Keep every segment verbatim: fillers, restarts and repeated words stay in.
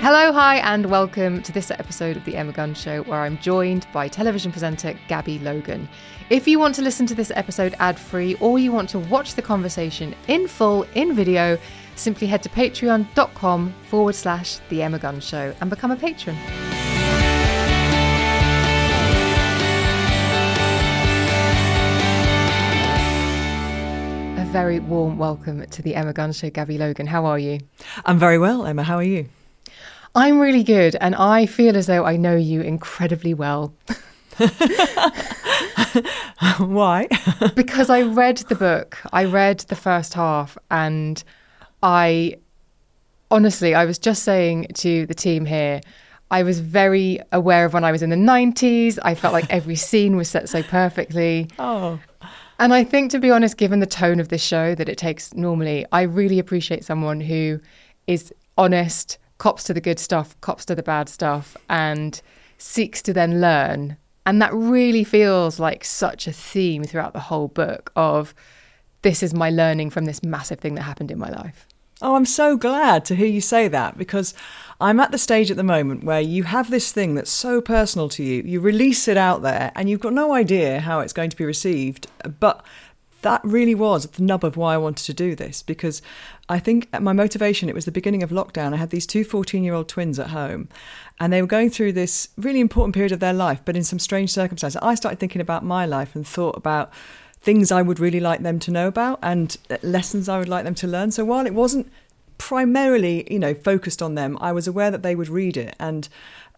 Hello, hi, and welcome to this episode of The Emma Guns Show, where I'm joined by television presenter Gabby Logan. If you want to listen to this episode ad-free or you want to watch the conversation in full, in video, simply head to patreon.com forward slash The Emma Guns Show and become a patron. A very warm welcome to The Emma Guns Show, Gabby Logan. How are you? I'm very well, Emma. How are you? I'm really good, and I feel as though I know you incredibly well. Why? Because I read the book. I read the first half, and I honestly, I was just saying to the team here, I was very aware of when I was in the nineties. I felt like every scene was set so perfectly. Oh. And I think, to be honest, given the tone of this show that it takes normally, I really appreciate someone who is honest, cops to the good stuff, cops to the bad stuff, and seeks to then learn. And that really feels like such a theme throughout the whole book of this is my learning from this massive thing that happened in my life. Oh, I'm so glad to hear you say that, because I'm at the stage at the moment where you have this thing that's so personal to you, you release it out there and you've got no idea how it's going to be received. But that really was the nub of why I wanted to do this, because I think my motivation, it was the beginning of lockdown. I had these two fourteen-year-old twins at home, and they were going through this really important period of their life, but in some strange circumstances. I started thinking about my life and thought about things I would really like them to know about and lessons I would like them to learn. So while it wasn't primarily, you know, focused on them, I was aware that they would read it, and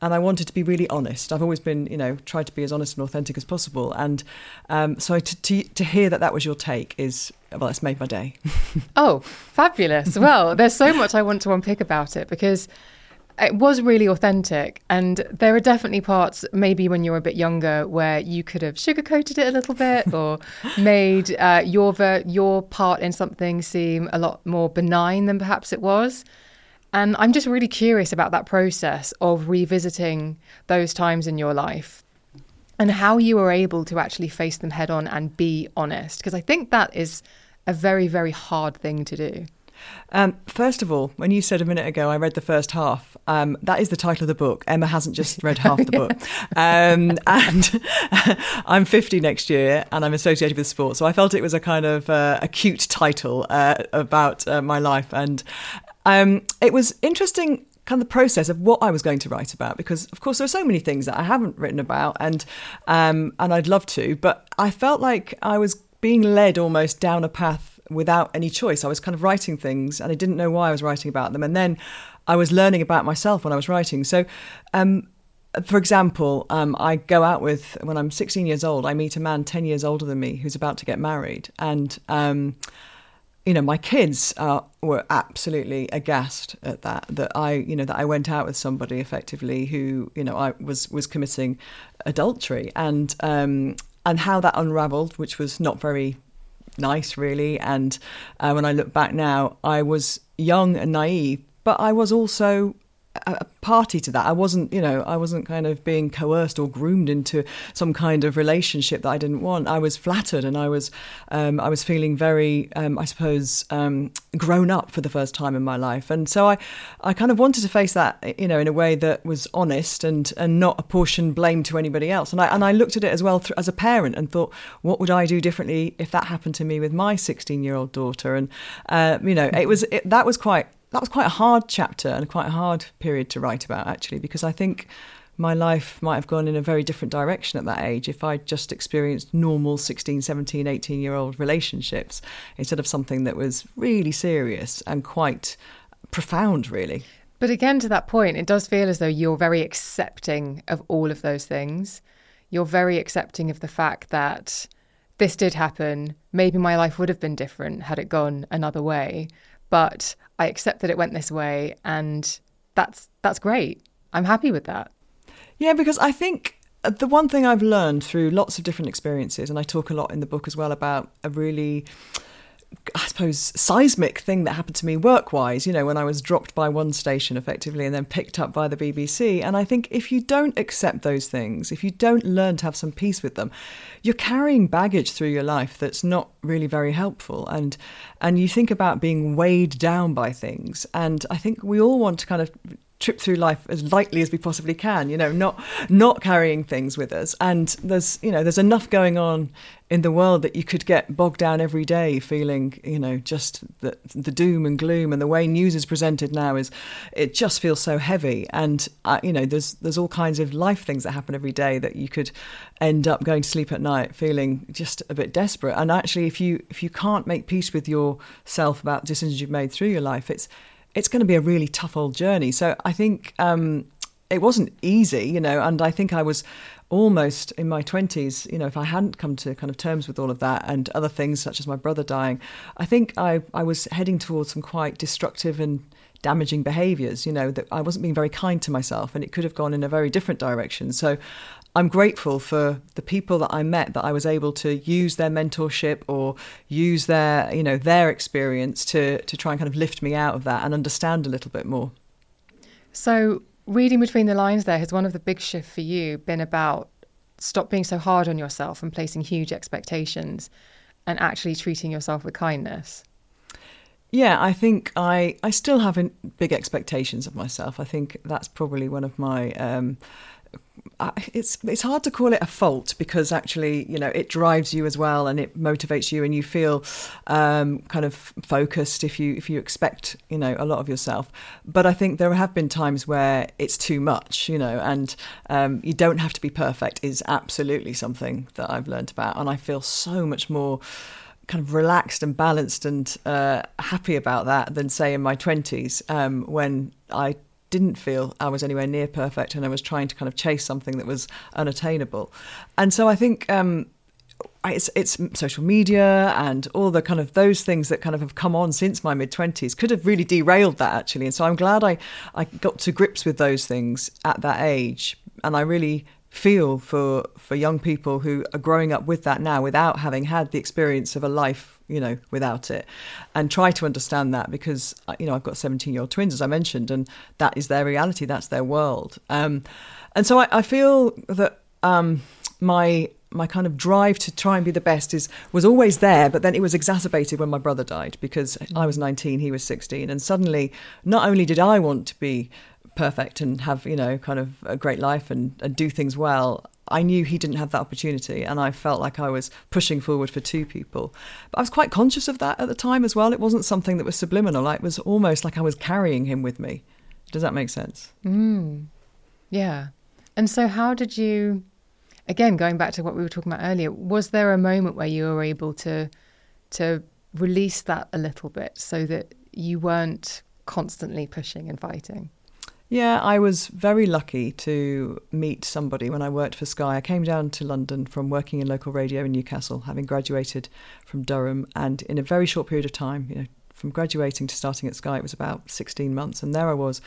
and I wanted to be really honest. I've always been, you know, tried to be as honest and authentic as possible. And um, so to, to to hear that that was your take is, well, it's made my day. Oh, fabulous. Well, there's so much I want to unpick about it, because it was really authentic. And there are definitely parts, maybe when you're a bit younger, where you could have sugarcoated it a little bit or made uh, your ver- your part in something seem a lot more benign than perhaps it was. And I'm just really curious about that process of revisiting those times in your life and how you were able to actually face them head on and be honest. Because I think that is a very, very hard thing to do. Um, first of all, when you said a minute ago, I read the first half, um, that is the title of the book. Emma hasn't just read half the book. Um, and I'm fifty next year and I'm associated with sport. So I felt it was a kind of uh, a cute title uh, about uh, my life. And Um, it was interesting, kind of the process of what I was going to write about, because, of course, there are so many things that I haven't written about, and um, and I'd love to. But I felt like I was being led almost down a path without any choice. I was kind of writing things and I didn't know why I was writing about them. And then I was learning about myself when I was writing. So, um, for example, um, I go out with, when I'm sixteen years old, I meet a man ten years older than me who's about to get married. And Um, you know, my kids uh, were absolutely aghast at that, that I, you know, that I went out with somebody effectively who, you know, I was, was committing adultery, and um, and how that unravelled, which was not very nice, really. And uh, when I look back now, I was young and naive, but I was also a party to that. I wasn't, you know, I wasn't kind of being coerced or groomed into some kind of relationship that I didn't want. I was flattered, and I was, um, I was feeling very, um, I suppose, um, grown up for the first time in my life. And so I, I kind of wanted to face that, you know, in a way that was honest and and not apportion blame to anybody else. And I and I looked at it as well through, as a parent, and thought, what would I do differently if that happened to me with my sixteen-year-old daughter? And uh, you know, it was it, that was quite. That was quite a hard chapter and quite a hard period to write about, actually, because I think my life might have gone in a very different direction at that age if I'd just experienced normal sixteen, seventeen, eighteen-year-old relationships instead of something that was really serious and quite profound, really. But again, to that point, it does feel as though you're very accepting of all of those things. You're very accepting of the fact that this did happen. Maybe my life would have been different had it gone another way. But I accept that it went this way, and that's that's great. I'm happy with that. Yeah, because I think the one thing I've learned through lots of different experiences, and I talk a lot in the book as well about a really, I suppose, seismic thing that happened to me work-wise, you know, when I was dropped by one station effectively and then picked up by the B B C. And I think if you don't accept those things, if you don't learn to have some peace with them, you're carrying baggage through your life that's not really very helpful. And and you think about being weighed down by things. And I think we all want to kind of trip through life as lightly as we possibly can, you know, not not carrying things with us. And there's, you know, there's enough going on in the world that you could get bogged down every day feeling, you know, just the, the doom and gloom. And the way news is presented now is, it just feels so heavy. And, uh, you know, there's there's all kinds of life things that happen every day that you could end up going to sleep at night feeling just a bit desperate. And actually, if you if you can't make peace with yourself about decisions you've made through your life, it's it's going to be a really tough old journey. So I think um, it wasn't easy, you know, and I think I was almost in my twenties, you know, if I hadn't come to kind of terms with all of that and other things such as my brother dying, I think I, I was heading towards some quite destructive and damaging behaviours, you know, that I wasn't being very kind to myself, and it could have gone in a very different direction. So I'm grateful for the people that I met, that I was able to use their mentorship or use their, you know, their experience to to try and kind of lift me out of that and understand a little bit more. So reading between the lines there, has one of the big shifts for you been about stop being so hard on yourself and placing huge expectations and actually treating yourself with kindness? Yeah, I think I, I still have big expectations of myself. I think that's probably one of my... Um, I, it's it's hard to call it a fault, because actually, you know, it drives you as well, and it motivates you, and you feel um, kind of focused if you if you expect, you know, a lot of yourself. But I think there have been times where it's too much, you know, and um, you don't have to be perfect is absolutely something that I've learned about. And I feel so much more kind of relaxed and balanced and uh, happy about that than, say, in my twenties, um, when I didn't feel I was anywhere near perfect and I was trying to kind of chase something that was unattainable. And so I think um, it's, it's social media and all the kind of those things that kind of have come on since my mid-twenties could have really derailed that, actually. And so I'm glad I, I got to grips with those things at that age. And I really feel for for young people who are growing up with that now without having had the experience of a life, you know, without it, and try to understand that, because, you know, I've got seventeen-year-old twins, as I mentioned, and that is their reality, that's their world. Um, and so I, I feel that um, my my kind of drive to try and be the best is was always there, but then it was exacerbated when my brother died, because I was nineteen, he was sixteen, and suddenly not only did I want to be perfect and have, you know, kind of a great life and, and do things well, I knew he didn't have that opportunity, and I felt like I was pushing forward for two people. But I was quite conscious of that at the time as well. It wasn't something that was subliminal. It was almost like I was carrying him with me. Does that make sense? Mm. Yeah. And so how did you, again, going back to what we were talking about earlier, was there a moment where you were able to to release that a little bit so that you weren't constantly pushing and fighting? Yeah, I was very lucky to meet somebody when I worked for Sky. I came down to London from working in local radio in Newcastle, having graduated from Durham, and in a very short period of time, you know, from graduating to starting at Sky, it was about sixteen months. And there I was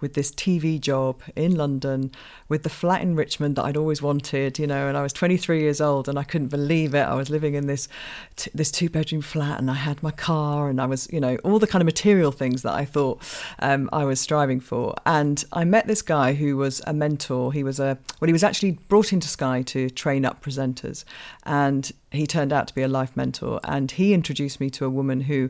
with this T V job in London, with the flat in Richmond that I'd always wanted, you know, and I was twenty-three years old and I couldn't believe it. I was living in this t- this two-bedroom flat and I had my car and I was, you know, all the kind of material things that I thought um, I was striving for. And I met this guy who was a mentor. He was a, well, he was actually brought into Sky to train up presenters. And he turned out to be a life mentor, and he introduced me to a woman who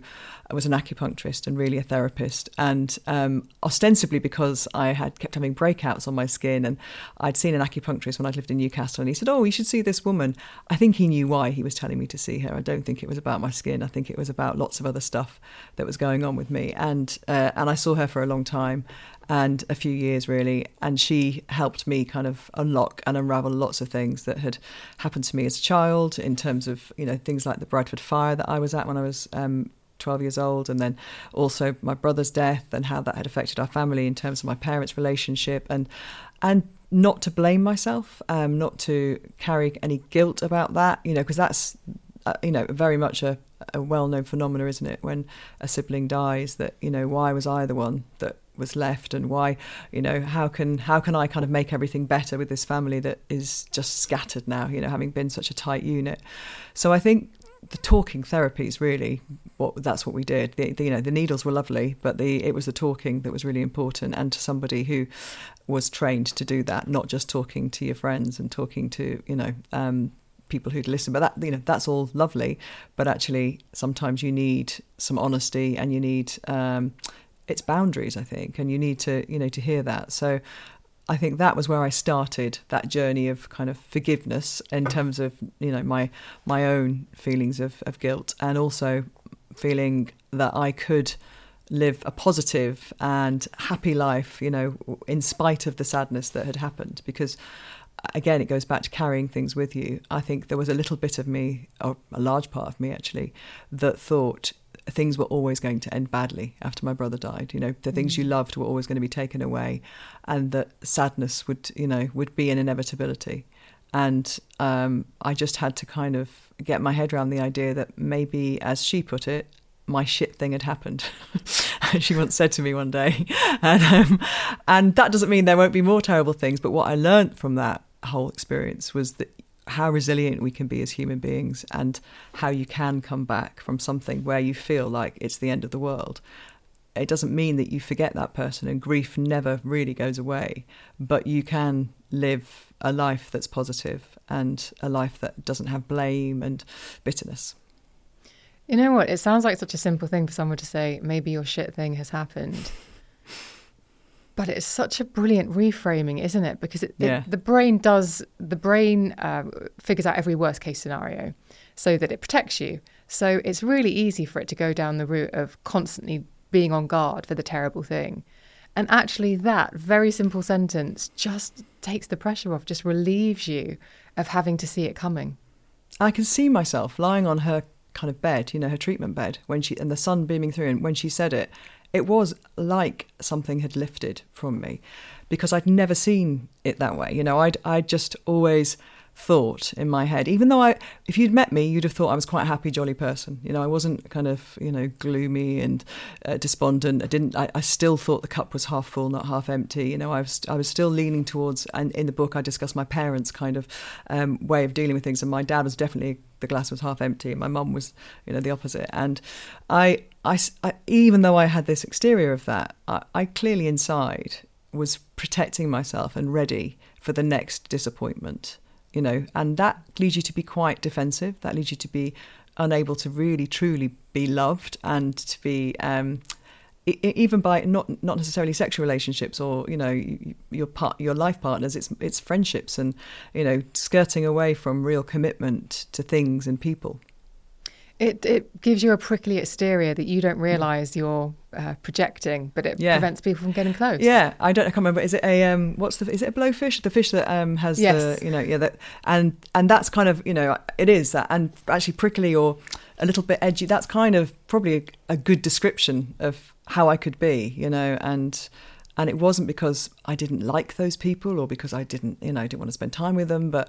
was an acupuncturist and really a therapist. And um, ostensibly because I had kept having breakouts on my skin, and I'd seen an acupuncturist when I'd lived in Newcastle, and he said, oh, you should see this woman. I think he knew why he was telling me to see her. I don't think it was about my skin. I think it was about lots of other stuff that was going on with me. And uh, and I saw her for a long time, and a few years really, and she helped me kind of unlock and unravel lots of things that had happened to me as a child, in terms of, you know, things like the Bradford fire that I was at when I was um, twelve years old, and then also my brother's death and how that had affected our family in terms of my parents' relationship, and and not to blame myself, um, not to carry any guilt about that, you know, because that's uh, you know, very much a, a well-known phenomena, isn't it, when a sibling dies, that, you know, why was I the one that was left, and why, you know, how can how can I kind of make everything better with this family that is just scattered now, you know, having been such a tight unit. So I think the talking therapy is really what that's what we did. The, the, you know, the needles were lovely, but the it was the talking that was really important, and to somebody who was trained to do that, not just talking to your friends and talking to, you know, um people who'd listen, but that, you know, that's all lovely, but actually sometimes you need some honesty, and you need um its boundaries, I think, and you need to, you know, to hear that. So I think that was where I started that journey of kind of forgiveness in terms of, you know, my my own feelings of, of guilt, and also feeling that I could live a positive and happy life, you know, in spite of the sadness that had happened. Because again, it goes back to carrying things with you. I think there was a little bit of me, or a large part of me actually, that thought things were always going to end badly after my brother died. You know, the things you loved were always going to be taken away, and that sadness would, you know, would be an inevitability. And um, I just had to kind of get my head around the idea that maybe, as she put it, my shit thing had happened. She once said to me one day, and, um, and that doesn't mean there won't be more terrible things. But what I learned from that whole experience was that how resilient we can be as human beings, and how you can come back from something where you feel like it's the end of the world. It doesn't mean that you forget that person, and grief never really goes away, but you can live a life that's positive, and a life that doesn't have blame and bitterness. You know what? It sounds like such a simple thing for someone to say, maybe your shit thing has happened. But it's such a brilliant reframing, isn't it? Because it, yeah. it, the brain does, the brain uh, figures out every worst case scenario so that it protects you. So it's really easy for it to go down the route of constantly being on guard for the terrible thing. And actually that very simple sentence just takes the pressure off, just relieves you of having to see it coming. I can see myself lying on her kind of bed, you know, her treatment bed, when she and the sun beaming through, and when she said it, it was like something had lifted from me, because I'd never seen it that way. You know, I'd, I'd just always thought in my head, even though I, if you'd met me, you'd have thought I was quite a happy, jolly person. You know, I wasn't kind of, you know, gloomy and uh, despondent. I didn't, I, I still thought the cup was half full, not half empty. You know, I was, I was still leaning towards, and in the book I discuss my parents' kind of um, way of dealing with things. And my dad was definitely, the glass was half empty, and my mum was, you know, the opposite. And I, I, I, even though I had this exterior of that, I, I clearly inside was protecting myself and ready for the next disappointment, you know. And that leads you to be quite defensive. That leads you to be unable to really, truly be loved, and to be, um, I- even by not not necessarily sexual relationships or, you know, your part, your life partners. It's it's friendships, and, you know, skirting away from real commitment to things and people. It it gives you a prickly exterior that you don't realise you're uh, projecting, but it yeah. prevents people from getting close. Yeah, I don't I can't remember. Is it a um, what's the is it a blowfish? The fish that um, has yes. the you know yeah that and and that's kind of, you know, it is that, and actually prickly or a little bit edgy. That's kind of probably a, a good description of how I could be, you know, and. And it wasn't because I didn't like those people, or because I didn't, you know, didn't want to spend time with them. But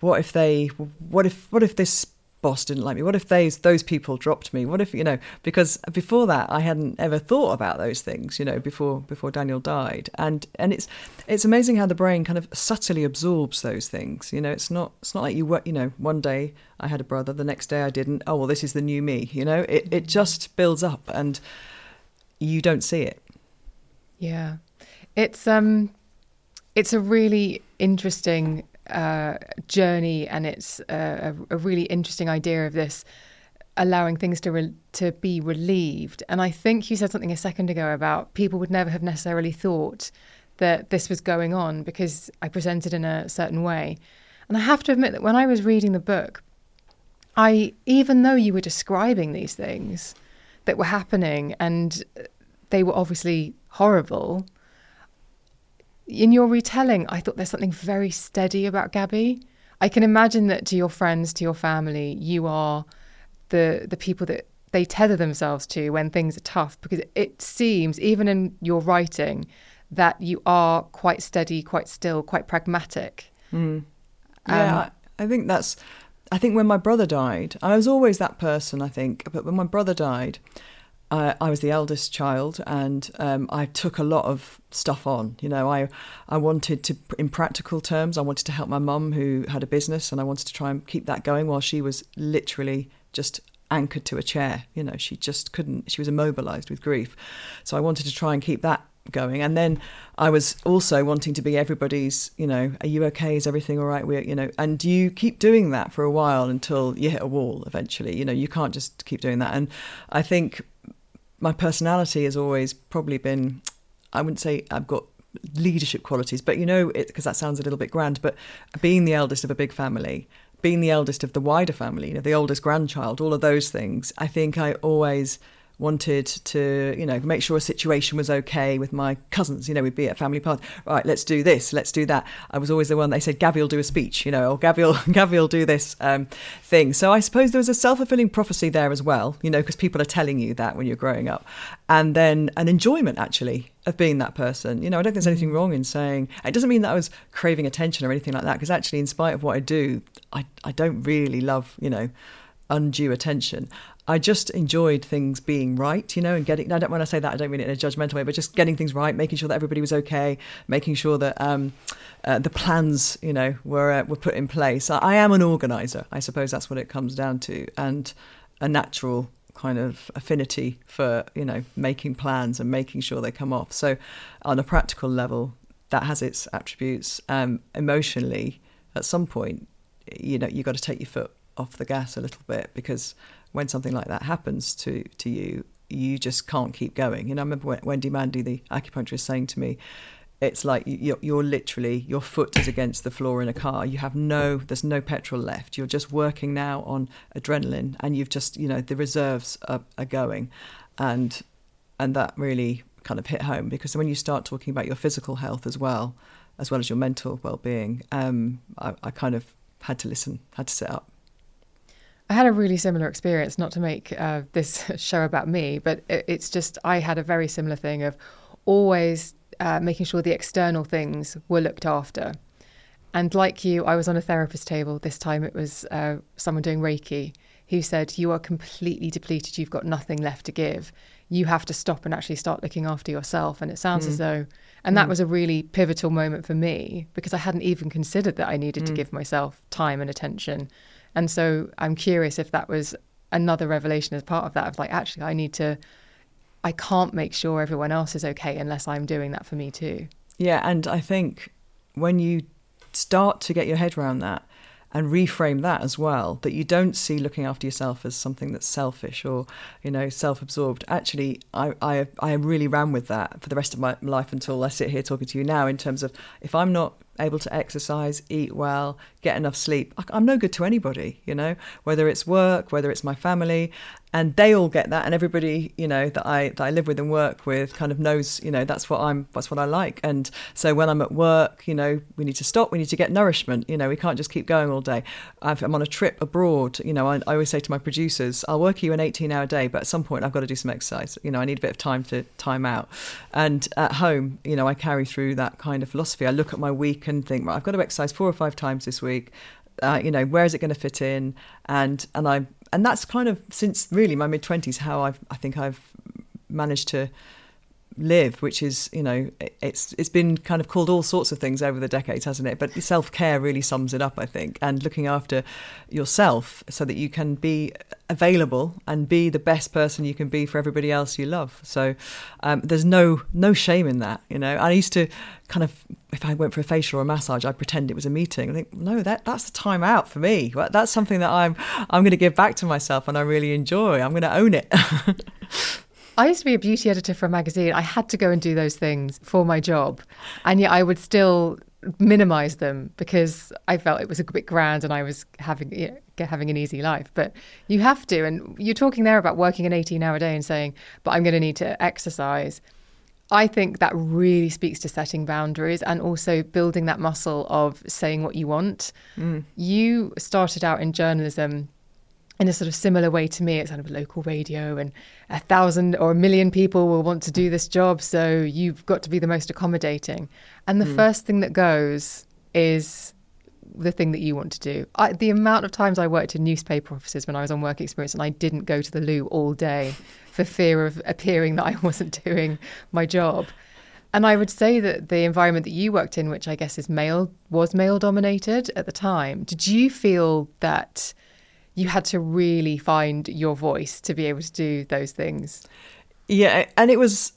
what if they, what if, what if this boss didn't like me? What if those those people dropped me? What if, you know, because before that I hadn't ever thought about those things, you know, before before Daniel died. And and it's it's amazing how the brain kind of subtly absorbs those things. You know, it's not it's not like you work, you know, one day I had a brother, the next day I didn't. Oh, well, this is the new me, you know. It it just builds up and you don't see it. Yeah. It's um it's a really interesting Uh, journey, and it's uh, a, a really interesting idea of this allowing things to re- to be relieved. And I think you said something a second ago about people would never have necessarily thought that this was going on because I presented in a certain way. And I have to admit that when I was reading the book, I even though you were describing these things that were happening and they were obviously horrible, in your retelling, I thought there's something very steady about Gabby. I can imagine that to your friends, to your family, you are the the people that they tether themselves to when things are tough, because it seems, even in your writing, that you are quite steady, quite still, quite pragmatic. Mm. Yeah, um, I, I think that's... I think when my brother died, I was always that person, I think, but when my brother died... Uh, I was the eldest child, and um, I took a lot of stuff on. You know, I I wanted to, in practical terms, I wanted to help my mum who had a business, and I wanted to try and keep that going while she was literally just anchored to a chair. You know, she just couldn't, she was immobilised with grief. So I wanted to try and keep that going. And then I was also wanting to be everybody's, you know, are you okay? Is everything all right? We're, you know, and you keep doing that for a while until you hit a wall eventually. You know, you can't just keep doing that. And I think... my personality has always probably been, I wouldn't say I've got leadership qualities, but you know, because that sounds a little bit grand, but being the eldest of a big family, being the eldest of the wider family, you know, the oldest grandchild, all of those things, I think I always wanted to, you know, make sure a situation was okay with my cousins. You know, we'd be at family party. Right, let's do this, let's do that. I was always the one, they said, Gabby will do a speech, you know, or Gabby will, Gabby will do this um, thing. So I suppose there was a self-fulfilling prophecy there as well, you know, because people are telling you that when you're growing up. And then an enjoyment, actually, of being that person. You know, I don't think there's anything wrong in saying... It doesn't mean that I was craving attention or anything like that, because actually, in spite of what I do, I, I don't really love, you know, undue attention. I just enjoyed things being right, you know, and getting, I don't, when I say that, I don't mean it in a judgmental way, but just getting things right, making sure that everybody was okay, making sure that um, uh, the plans, you know, were uh, were put in place. I, I am an organiser, I suppose that's what it comes down to, and a natural kind of affinity for, you know, making plans and making sure they come off. So on a practical level, that has its attributes. Um, emotionally, at some point, you know, you've got to take your foot off the gas a little bit, because when something like that happens to, to you, you just can't keep going. You know, I remember Wendy Mandy, the acupuncturist, saying to me, it's like you're, you're literally, your foot is against the floor in a car. You have no, there's no petrol left. You're just working now on adrenaline, and you've just, you know, the reserves are, are going. And and that really kind of hit home, because when you start talking about your physical health as well, as well as your mental well-being, um, I, I kind of had to listen, had to sit up. I had a really similar experience, not to make uh, this show about me, but it's just I had a very similar thing of always uh, making sure the external things were looked after. And like you, I was on a therapist table. This time it was uh, someone doing Reiki who said, you are completely depleted. You've got nothing left to give. You have to stop and actually start looking after yourself. And it sounds mm. as though, and mm. that was a really pivotal moment for me, because I hadn't even considered that I needed mm. to give myself time and attention. And so I'm curious if that was another revelation as part of that, of like, actually, I need to, I can't make sure everyone else is okay unless I'm doing that for me too. Yeah, and I think when you start to get your head around that and reframe that as well, that you don't see looking after yourself as something that's selfish or, you know, self-absorbed. Actually, I, I, I really ran with that for the rest of my life until I sit here talking to you now, in terms of if I'm not able to exercise, eat well, get enough sleep, I'm no good to anybody, you know, whether it's work, whether it's my family, and they all get that. And everybody, you know, that I that I live with and work with kind of knows, you know, that's what I'm, that's what I like. And so when I'm at work, you know, we need to stop, we need to get nourishment, you know, we can't just keep going all day. I've, I'm on a trip abroad, you know, I, I always say to my producers, I'll work you an eighteen hour day, but at some point I've got to do some exercise, you know, I need a bit of time to time out. And at home, you know, I carry through that kind of philosophy. I look at my week and think, right, I've got to exercise four or five times this week. uh, you know, where is it going to fit in? And and I and that's kind of since really my mid twenties how I've I think I've managed to live, which is, you know, it's it's been kind of called all sorts of things over the decades, hasn't it? But self-care really sums it up, I think, and looking after yourself so that you can be available and be the best person you can be for everybody else you love. So um, there's no no shame in that, you know. I used to kind of, if I went for a facial or a massage, I'd pretend it was a meeting. I think, no, that that's the time out for me. That's something that I'm I'm going to give back to myself and I really enjoy. I'm going to own it. I used to be a beauty editor for a magazine. I had to go and do those things for my job. And yet I would still minimise them because I felt it was a bit grand and I was having, you know, having an easy life. But you have to. And you're talking there about working an eighteen-hour day and saying, but I'm going to need to exercise. I think that really speaks to setting boundaries and also building that muscle of saying what you want. Mm. You started out in journalism in a sort of similar way to me. It's kind of local radio and a thousand or a million people will want to do this job, so you've got to be the most accommodating. And the mm. first thing that goes is the thing that you want to do. I, the amount of times I worked in newspaper offices when I was on work experience and I didn't go to the loo all day for fear of appearing that I wasn't doing my job. And I would say that the environment that you worked in, which I guess is male, was male dominated at the time. Did you feel that you had to really find your voice to be able to do those things? Yeah, and it was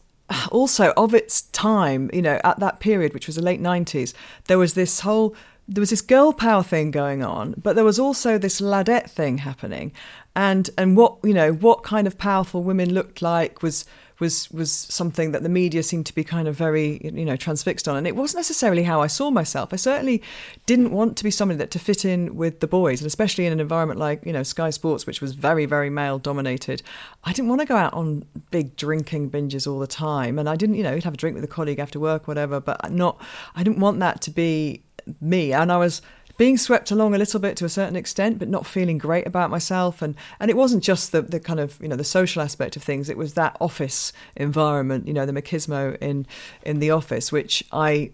also of its time, you know, at that period, which was the late nineties, there was this whole, there was this girl power thing going on, but there was also this ladette thing happening. And and what, you know, what kind of powerful women looked like was was was something that the media seemed to be kind of very, you know, transfixed on. And it wasn't necessarily how I saw myself. I certainly didn't want to be somebody that to fit in with the boys, and especially in an environment like, you know, Sky Sports, which was very, very male dominated. I didn't want to go out on big drinking binges all the time. And I didn't, you know, you'd have a drink with a colleague after work, whatever, but not, I didn't want that to be me. And I was being swept along a little bit to a certain extent, but not feeling great about myself. And, and it wasn't just the, the kind of, you know, the social aspect of things. It was that office environment, you know, the machismo in in the office, which I,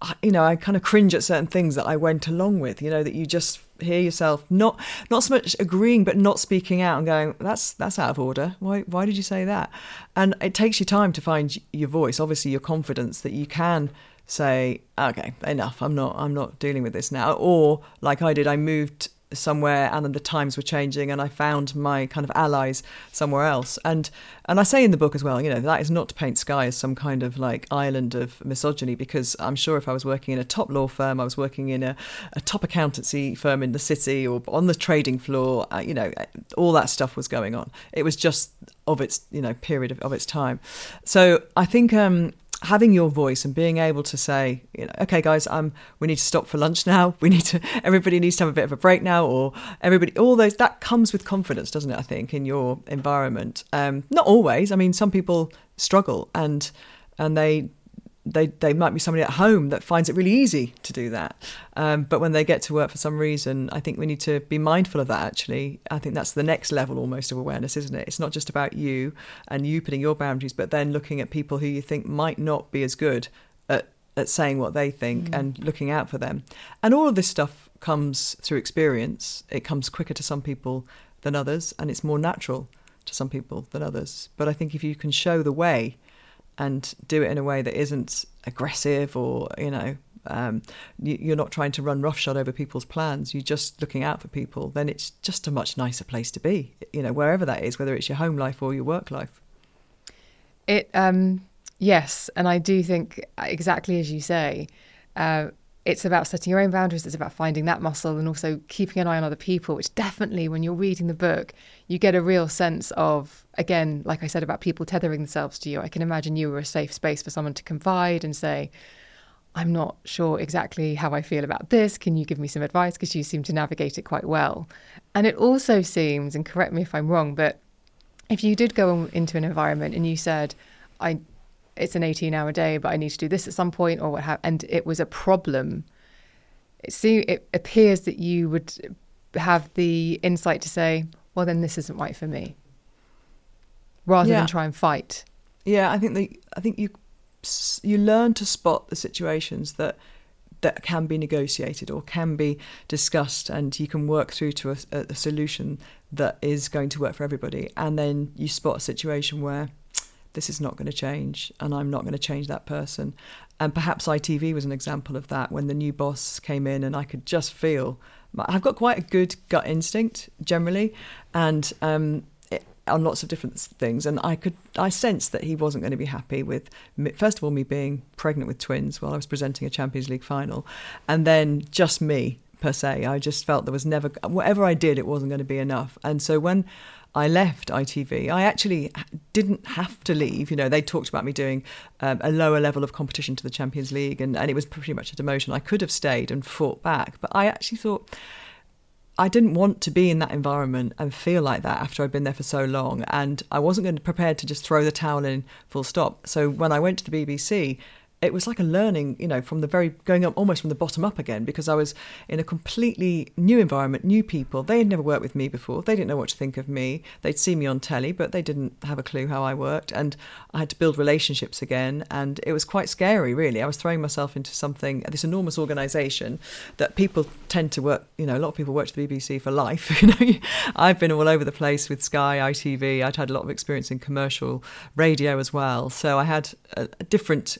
I, you know, I kind of cringe at certain things that I went along with, you know, that you just hear yourself not not so much agreeing, but not speaking out and going, that's that's out of order. Why why did you say that? And it takes you time to find your voice, obviously your confidence that you can say, okay, enough, I'm not I'm not dealing with this now. Or like I did, I moved somewhere and then the times were changing and I found my kind of allies somewhere else. And and I say in the book as well, you know, that is not to paint Sky as some kind of like island of misogyny, because I'm sure if I was working in a top law firm, I was working in a, a top accountancy firm in the city or on the trading floor, uh, you know, all that stuff was going on. It was just of its, you know, period of, of its time. So I think um having your voice and being able to say, you know, okay, guys, um, we need to stop for lunch now. We need to, everybody needs to have a bit of a break now, or everybody, all those, that comes with confidence, doesn't it? I think in your environment, um, not always. I mean, some people struggle, and and they they they might be somebody at home that finds it really easy to do that. Um, but when they get to work for some reason, I think we need to be mindful of that. Actually, I think that's the next level almost of awareness, isn't it? It's not just about you and you putting your boundaries, but then looking at people who you think might not be as good at, at saying what they think mm. and looking out for them. And all of this stuff comes through experience. It comes quicker to some people than others, and it's more natural to some people than others. But I think if you can show the way and do it in a way that isn't aggressive or, you know, um, you're not trying to run roughshod over people's plans, you're just looking out for people, then it's just a much nicer place to be, you know, wherever that is, whether it's your home life or your work life. It, um, yes, and I do think exactly as you say, uh, it's about setting your own boundaries, it's about finding that muscle and also keeping an eye on other people, which definitely when you're reading the book, you get a real sense of, again, like I said about people tethering themselves to you. I can imagine you were a safe space for someone to confide and say, I'm not sure exactly how I feel about this. Can you give me some advice? Because you seem to navigate it quite well. And it also seems, and correct me if I'm wrong, but if you did go into an environment and you said, I, it's an eighteen-hour day, but I need to do this at some point or what have, and it was a problem, it, see, it appears that you would have the insight to say, well, then this isn't right for me, rather yeah. than try and fight. Yeah, I think that I think you... you learn to spot the situations that that can be negotiated or can be discussed, and you can work through to a, a solution that is going to work for everybody. And then you spot a situation where this is not going to change and I'm not going to change that person. And perhaps I T V was an example of that when the new boss came in, and I could just feel, I've got quite a good gut instinct generally, and um, it, on lots of different things. And I could, I sensed that he wasn't going to be happy with, first of all, me being pregnant with twins while I was presenting a Champions League final, and then just me per se. I just felt there was never, whatever I did, it wasn't going to be enough. And so when I left I T V, I actually didn't have to leave. You know, they talked about me doing um, a lower level of competition to the Champions League, and, and it was pretty much a demotion. I could have stayed and fought back, but I actually thought I didn't want to be in that environment and feel like that after I'd been there for so long, and I wasn't going to, prepared to just throw the towel in full stop. So when I went to the B B C, it was like a learning, you know, from the very, going up almost from the bottom up again, because I was in a completely new environment, new people. They had never worked with me before. They didn't know what to think of me. They'd seen me on telly, but they didn't have a clue how I worked. And I had to build relationships again. And it was quite scary, really. I was throwing myself into something, this enormous organisation that people tend to work, you know, a lot of people work to the B B C for life. You know, I've been all over the place with Sky, I T V. I'd had a lot of experience in commercial radio as well. So I had a, a different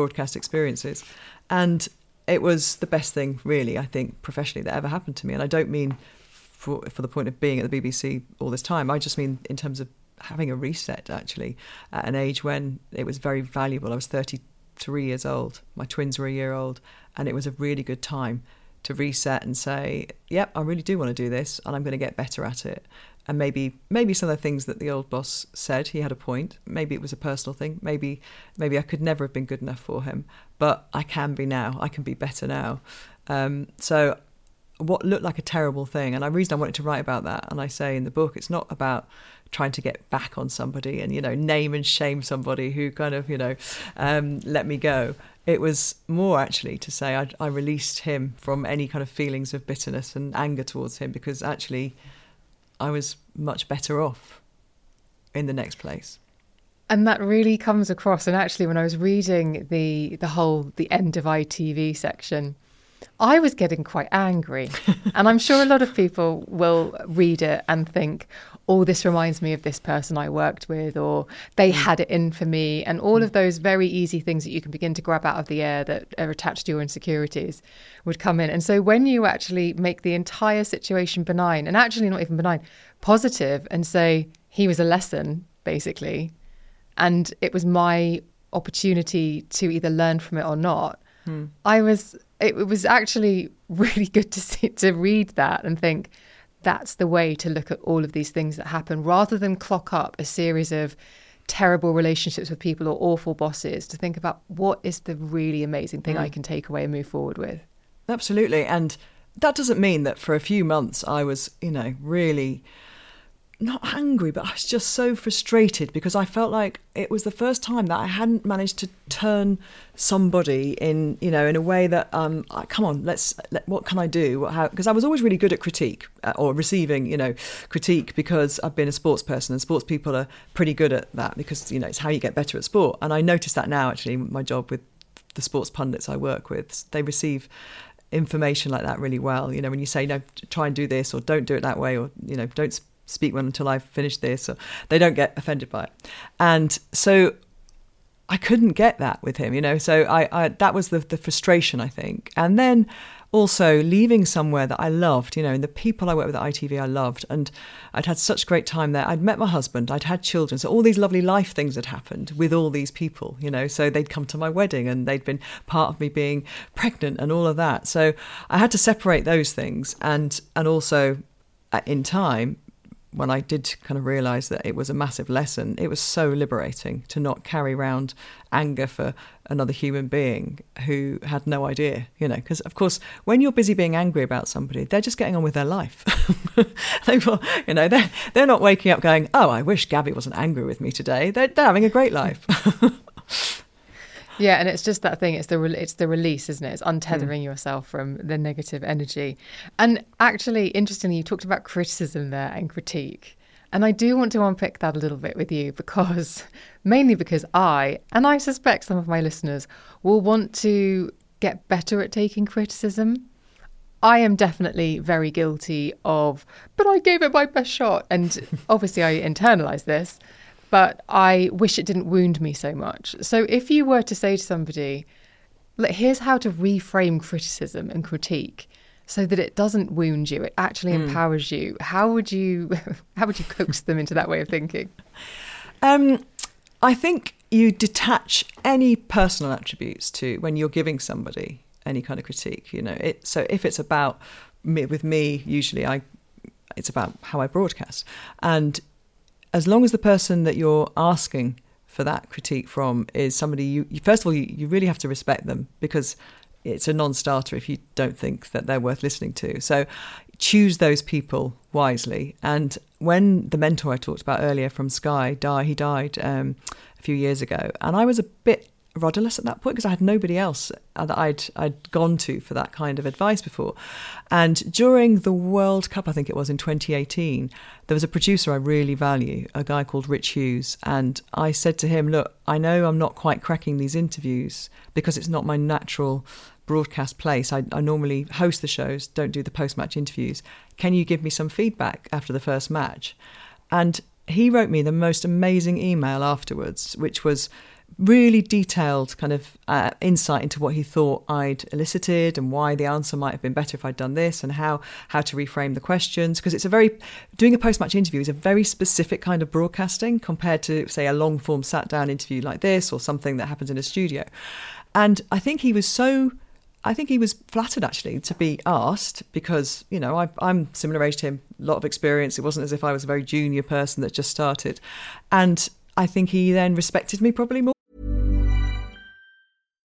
broadcast experiences, and it was the best thing, really, I think, professionally, that ever happened to me. And I don't mean for, for the point of being at the B B C all this time. I just mean in terms of having a reset, actually, at an age when it was very valuable. I was thirty-three years old, my twins were a year old, and it was a really good time to reset and say, yep, I really do want to do this, and I'm going to get better at it. And maybe maybe some of the things that the old boss said, he had a point. Maybe it was a personal thing. Maybe maybe I could never have been good enough for him. But I can be now. I can be better now. Um, so what looked like a terrible thing, and the reason I wanted to write about that, and I say in the book, it's not about trying to get back on somebody and, you know, name and shame somebody who kind of, you know, um, let me go. It was more actually to say I, I released him from any kind of feelings of bitterness and anger towards him, because actually I was much better off in the next place. And that really comes across. And actually, when I was reading the the whole, the end of I T V section, I was getting quite angry. And I'm sure a lot of people will read it and think, oh, this reminds me of this person I worked with, or they had it in for me. And all of those very easy things that you can begin to grab out of the air that are attached to your insecurities would come in. And so when you actually make the entire situation benign, and actually not even benign, positive, and say, he was a lesson, basically, and it was my opportunity to either learn from it or not, hmm. I was... It was actually really good to see, to read that and think that's the way to look at all of these things that happen, rather than clock up a series of terrible relationships with people or awful bosses, to think about what is the really amazing thing mm. I can take away and move forward with. Absolutely. And that doesn't mean that for a few months I was, you know, really not angry, but I was just so frustrated, because I felt like it was the first time that I hadn't managed to turn somebody in, you know, in a way that, um, I, come on, let's, let, what can I do? What, how? Because I was always really good at critique uh, or receiving, you know, critique, because I've been a sports person, and sports people are pretty good at that, because, you know, it's how you get better at sport. And I notice that now, actually, my job with the sports pundits I work with, they receive information like that really well. You know, when you say, no, try and do this, or don't do it that way, or, you know, don't sp- speak one until I've finished this, or they don't get offended by it. And so I couldn't get that with him, you know, so I, I that was the, the frustration, I think. And then also leaving somewhere that I loved, you know, and the people I worked with at I T V I loved, and I'd had such great time there. I'd met my husband, I'd had children, so all these lovely life things had happened with all these people, you know, so they'd come to my wedding and they'd been part of me being pregnant and all of that. So I had to separate those things, and and also in time, when I did kind of realise that it was a massive lesson, it was so liberating to not carry around anger for another human being who had no idea, you know, because of course, when you're busy being angry about somebody, they're just getting on with their life. They've, you know, they're, they're not waking up going, oh, I wish Gabby wasn't angry with me today. They're, they're having a great life. Yeah, and it's just that thing. It's the re- it's the release, isn't it? It's untethering mm. yourself from the negative energy. And actually, interestingly, you talked about criticism there and critique. And I do want to unpick that a little bit with you, because mainly because I, and I suspect some of my listeners, will want to get better at taking criticism. I am definitely very guilty of, but I gave it my best shot. And obviously I internalise this, but I wish it didn't wound me so much. So if you were to say to somebody, look, here's how to reframe criticism and critique so that it doesn't wound you, it actually mm. empowers you. How would you, how would you coax them into that way of thinking? Um, I think you detach any personal attributes to when you're giving somebody any kind of critique, you know. It, so if it's about me, with me, usually I, it's about how I broadcast. And as long as the person that you're asking for that critique from is somebody you, you first of all, you, you really have to respect them, because it's a non-starter if you don't think that they're worth listening to. So choose those people wisely. And when the mentor I talked about earlier from Sky, die, he died um, a few years ago. And I was a bit rudderless at that point because I had nobody else that I'd I'd gone to for that kind of advice before. And during the World Cup, I think it was in twenty eighteen, there was a producer I really value, a guy called Rich Hughes, and I said to him, look, I know I'm not quite cracking these interviews because it's not my natural broadcast place. I, I normally host the shows, don't do the post-match interviews. Can you give me some feedback after the first match? And he wrote me the most amazing email afterwards, which was really detailed kind of uh, insight into what he thought I'd elicited and why the answer might have been better if I'd done this, and how how to reframe the questions, because it's a very doing a post-match interview is a very specific kind of broadcasting compared to, say, a long-form sat-down interview like this or something that happens in a studio. And I think he was so I think he was flattered, actually, to be asked, because, you know, I, I'm similar age to him, a lot of experience. It wasn't as if I was a very junior person that just started. And I think he then respected me probably more.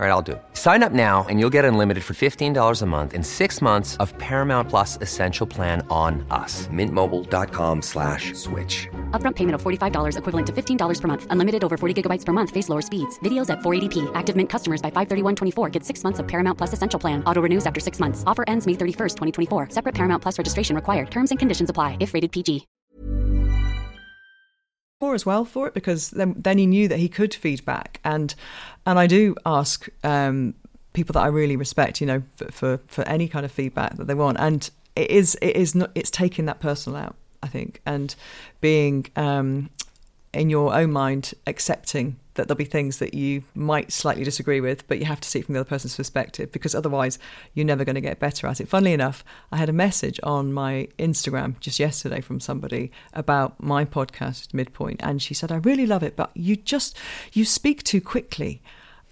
All right, I'll do it. Sign up now and you'll get unlimited for fifteen dollars a month and six months of Paramount Plus Essential Plan on us. MintMobile.com slash switch. Upfront payment of forty-five dollars equivalent to fifteen dollars per month. Unlimited over forty gigabytes per month. Face lower speeds. Videos at four eighty p. Active Mint customers by five thirty-one twenty-four get six months of Paramount Plus Essential Plan. Auto renews after six months. Offer ends May thirty-first, twenty twenty-four. Separate Paramount Plus registration required. Terms and conditions apply if rated P G. Or as well for it, because then, then he knew that he could feed back. And and I do ask um, people that I really respect, you know, for, for, for any kind of feedback that they want. And it is it is not it's taking that personal out, I think, and being um, in your own mind accepting that there'll be things that you might slightly disagree with, but you have to see it from the other person's perspective, because otherwise you're never going to get better at it. Funnily enough, I had a message on my Instagram just yesterday from somebody about my podcast, Midpoint, and she said, I really love it, but you just, you speak too quickly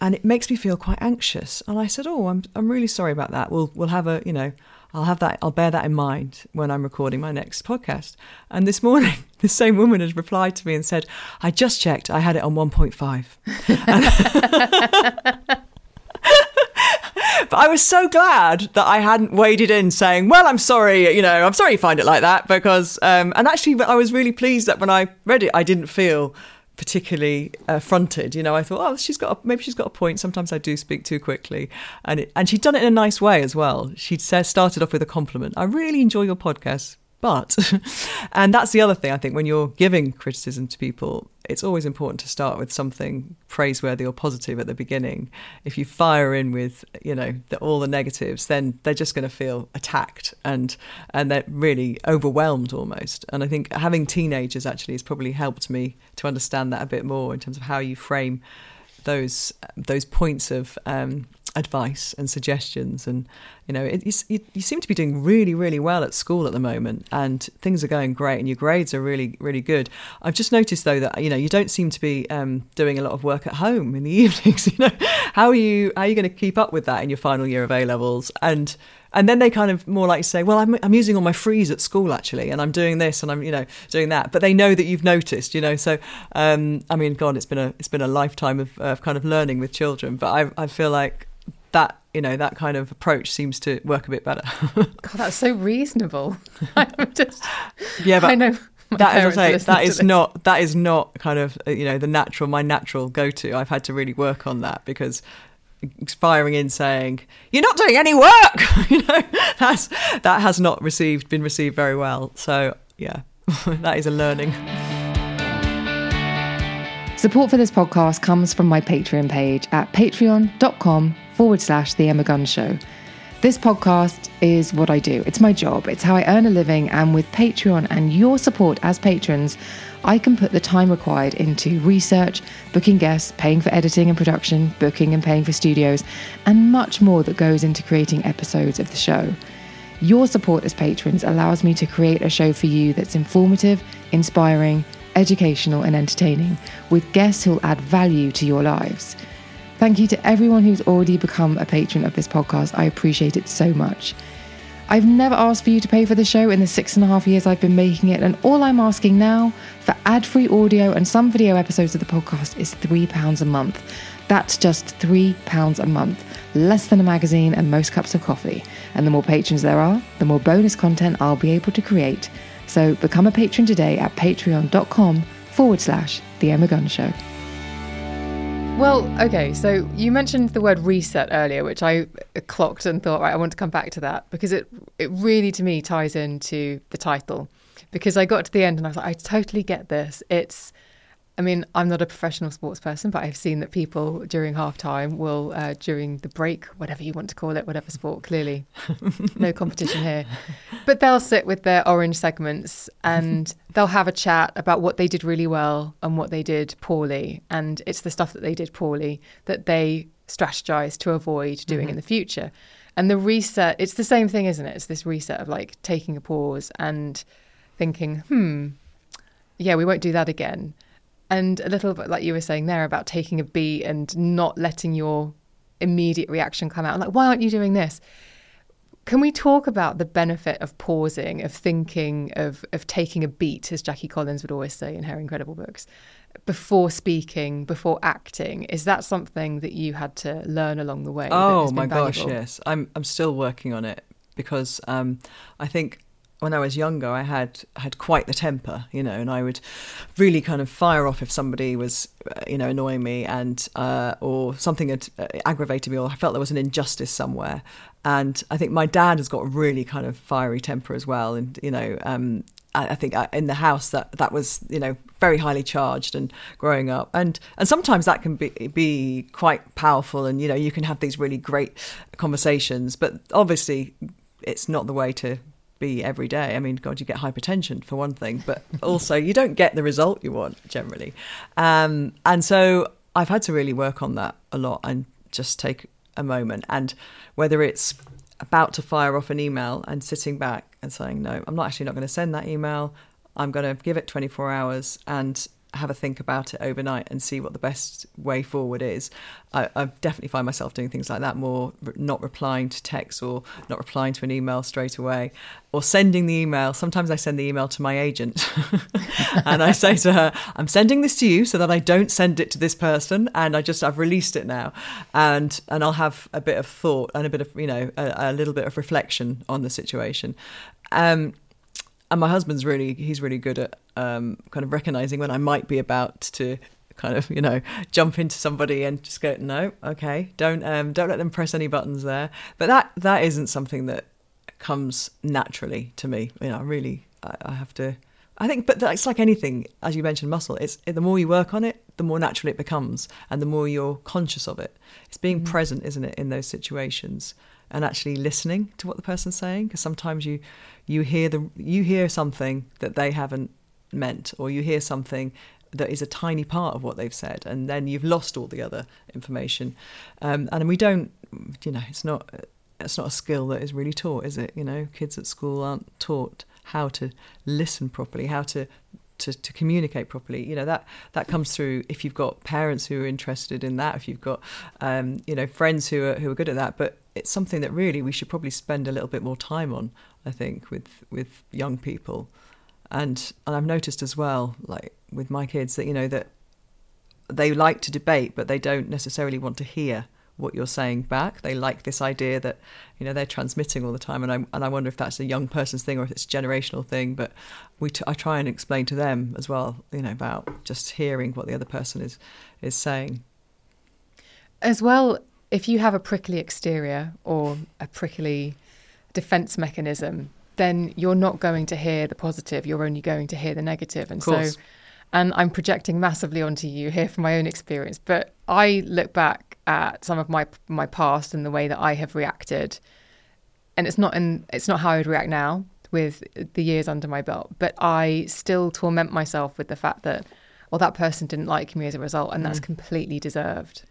and it makes me feel quite anxious. And I said, oh, I'm I'm really sorry about that. We'll we'll have a, you know, I'll have that, I'll bear that in mind when I'm recording my next podcast. And this morning, the same woman had replied to me and said, I just checked, I had it on one point five. But I was so glad that I hadn't waded in saying, well, I'm sorry, you know, I'm sorry you find it like that, because, um, and actually I was really pleased that when I read it, I didn't feel particularly affronted. You know, I thought, oh, she's got a, maybe she's got a point. Sometimes I do speak too quickly, and it, and she'd done it in a nice way as well. She'd says started off with a compliment. I really enjoy your podcast, but and that's the other thing, I think, when you're giving criticism to people, it's always important to start with something praiseworthy or positive at the beginning. If you fire in with, you know, the, all the negatives, then they're just going to feel attacked and and they're really overwhelmed almost. And I think having teenagers actually has probably helped me to understand that a bit more in terms of how you frame those those points of um, advice and suggestions. And you know, it, you, you seem to be doing really, really well at school at the moment, and things are going great, and your grades are really, really good. I've just noticed though that, you know, you don't seem to be um, doing a lot of work at home in the evenings. You know, how are you? How are you going to keep up with that in your final year of A levels? And And then they kind of more like say, well, I'm, I'm using all my frees at school, actually, and I'm doing this and I'm, you know, doing that. But they know that you've noticed, you know. So, um, I mean, God, it's been a it's been a lifetime of, of kind of learning with children. But I I feel like that, you know, that kind of approach seems to work a bit better. God, that's so reasonable. I'm just, yeah, but I know. My that as I say, that is not that is not kind of, you know, the natural my natural go-to. I've had to really work on that, because firing in saying you're not doing any work, you know, that's that has not received been received very well. So yeah, that is a learning. Support for this podcast comes from my Patreon page at patreon.com forward slash The Emma Guns Show. This podcast is what I do. It's my job. It's how I earn a living. And with Patreon and your support as patrons, I can put the time required into research, booking guests, paying for editing and production, booking and paying for studios, and much more that goes into creating episodes of the show. Your support as patrons allows me to create a show for you that's informative, inspiring, educational, and entertaining, with guests who'll add value to your lives. Thank you to everyone who's already become a patron of this podcast. I appreciate it so much. I've never asked for you to pay for the show in the six and a half years I've been making it, and all I'm asking now for ad-free audio and some video episodes of the podcast is three pounds a month. That's just three pounds a month, less than a magazine and most cups of coffee. And the more patrons there are, the more bonus content I'll be able to create. So become a patron today at patreon.com forward slash The Emma Guns Show. Well, okay, so you mentioned the word reset earlier, which I clocked and thought, right, I want to come back to that, because it it really, to me, ties into the title. Because I got to the end and I was like, I totally get this. It's, I mean, I'm not a professional sports person, but I've seen that people during halftime will, uh, during the break, whatever you want to call it, whatever sport, clearly, no competition here. But they'll sit with their orange segments and they'll have a chat about what they did really well and what they did poorly. And it's the stuff that they did poorly that they strategize to avoid doing mm-hmm. in the future. And the reset, it's the same thing, isn't it? It's this reset of like taking a pause and thinking, hmm, yeah, we won't do that again. And a little bit like you were saying there about taking a beat and not letting your immediate reaction come out. I'm like, why aren't you doing this? Can we talk about the benefit of pausing, of thinking, of of taking a beat, as Jackie Collins would always say in her incredible books, before speaking, before acting? Is that something that you had to learn along the way? Oh, my gosh, yes. I'm I'm still working on it, because um, I think when I was younger, I had had quite the temper, you know, and I would really kind of fire off if somebody was, you know, annoying me, and uh, or something had aggravated me, or I felt there was an injustice somewhere. And I think my dad has got a really kind of fiery temper as well, and you know, um, I, I think I, in the house that that was, you know, very highly charged and growing up, and and sometimes that can be be quite powerful, and you know, you can have these really great conversations, but obviously, it's not the way to be every day. I mean, God, you get hypertension for one thing, but also you don't get the result you want generally. Um, and so I've had to really work on that a lot and just take a moment. And whether it's about to fire off an email and sitting back and saying, no, I'm not actually not going to send that email. I'm going to give it twenty-four hours and have a think about it overnight and see what the best way forward is. I, I definitely find myself doing things like that more, not replying to texts or not replying to an email straight away, or sending the email. Sometimes I send the email to my agent and I say to her, I'm sending this to you so that I don't send it to this person, and I just I've released it now, and and I'll have a bit of thought and a bit of, you know, a, a little bit of reflection on the situation. Um, and my husband's really, he's really good at um, kind of recognising when I might be about to kind of, you know, jump into somebody and just go, no, okay, don't um, don't let them press any buttons there. But that that isn't something that comes naturally to me. You know, I really, I, I have to, I think, but it's like anything, as you mentioned, muscle. It's the more you work on it, the more natural it becomes, and the more you're conscious of it. It's being mm-hmm. present, isn't it, in those situations, and actually listening to what the person's saying, because sometimes you you hear the you hear something that they haven't meant, or you hear something that is a tiny part of what they've said, and then you've lost all the other information. Um, and we don't, you know, it's not it's not a skill that is really taught, is it? You know, kids at school aren't taught how to listen properly, how to To, to communicate properly. You know, that that comes through if you've got parents who are interested in that, if you've got um, you know, friends who are who are good at that. But it's something that really we should probably spend a little bit more time on, I think, with with young people. And and I've noticed as well, like with my kids, that, you know, that they like to debate, but they don't necessarily want to hear what you're saying back. They like this idea that, you know, they're transmitting all the time. And I and I wonder if that's a young person's thing or if it's a generational thing. But we t- I try and explain to them as well, you know, about just hearing what the other person is is saying. As well, if you have a prickly exterior or a prickly defence mechanism, then you're not going to hear the positive. You're only going to hear the negative. And so, and I'm projecting massively onto you here from my own experience, but I look back at some of my my past and the way that I have reacted, and it's not in, it's not how I would react now with the years under my belt, but I still torment myself with the fact that, well, that person didn't like me as a result, and that's mm. completely deserved.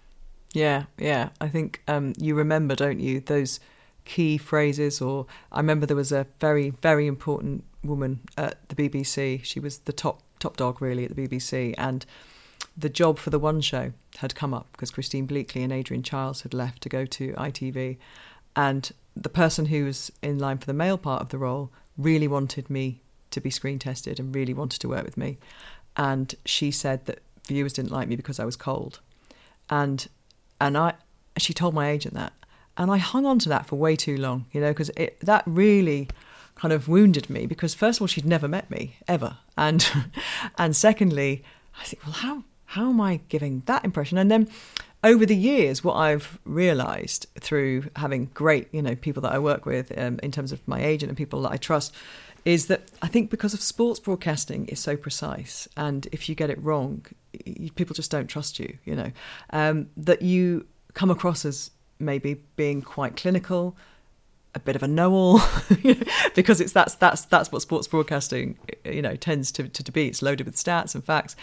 Yeah, yeah. I think um, you remember, don't you, those key phrases? Or I remember there was a very, very important woman at the B B C. She was the top top dog, really, at the B B C. And the job for The One Show had come up because Christine Bleakley and Adrian Charles had left to go to I T V. And the person who was in line for the male part of the role really wanted me to be screen tested and really wanted to work with me. And she said that viewers didn't like me because I was cold. And and I, she told my agent that. And I hung on to that for way too long, you know, because that really kind of wounded me, because first of all, she'd never met me, ever. And and secondly, I think, well, how how am I giving that impression? And then over the years, what I've realised through having great, you know, people that I work with um, in terms of my agent and people that I trust, is that I think because of sports broadcasting is so precise, and if you get it wrong, people just don't trust you, you know, um, that you come across as maybe being quite clinical, a bit of a know-all, because it's that's that's that's what sports broadcasting, you know, tends to, to, to be. It's loaded with stats and facts,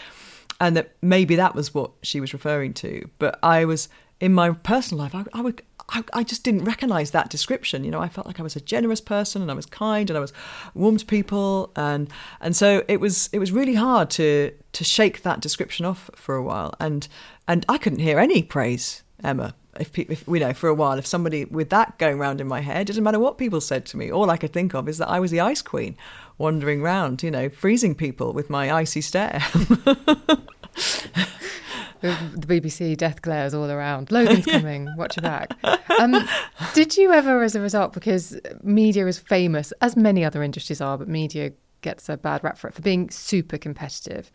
and that maybe that was what she was referring to. But I was in my personal life, I, I would. I, I just didn't recognise that description. You know, I felt like I was a generous person, and I was kind, and I was warm to people, and and so it was it was really hard to to shake that description off for a while, and and I couldn't hear any praise, Emma. If, if you know, for a while, if somebody with that going round in my head, it doesn't matter what people said to me. All I could think of is that I was the ice queen, wandering round, you know, freezing people with my icy stare. The B B C death glares all around. Logan's coming, watch your back. Um, did you ever, as a result, because media is famous, as many other industries are, but media gets a bad rap for it, for being super competitive,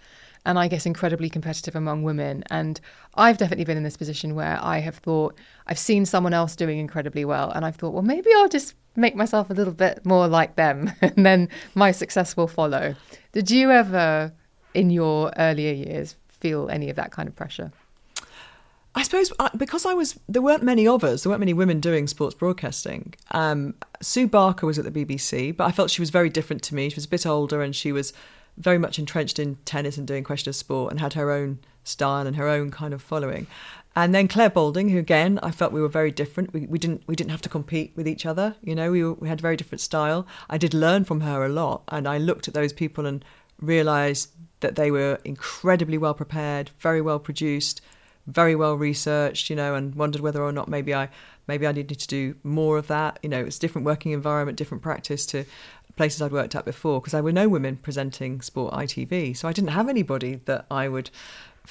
and I guess incredibly competitive among women. And I've definitely been in this position where I have thought, I've seen someone else doing incredibly well, and I've thought, well, maybe I'll just make myself a little bit more like them, and then my success will follow. Did you ever, in your earlier years, feel any of that kind of pressure? I suppose because I was, there weren't many of us, there weren't many women doing sports broadcasting. Um, Sue Barker was at the B B C, but I felt she was very different to me. She was a bit older, and she was very much entrenched in tennis and doing Question of Sport, and had her own style and her own kind of following. And then Claire Balding, who again, I felt we were very different. We, we didn't we didn't have to compete with each other. You know, we, were, we had a very different style. I did learn from her a lot, and I looked at those people and realised that they were incredibly well prepared, very well produced, very well researched, you know, and wondered whether or not maybe I maybe I needed to do more of that. You know, it's a different working environment, different practice to places I'd worked at before, because there were no women presenting Sport I T V. So I didn't have anybody that I would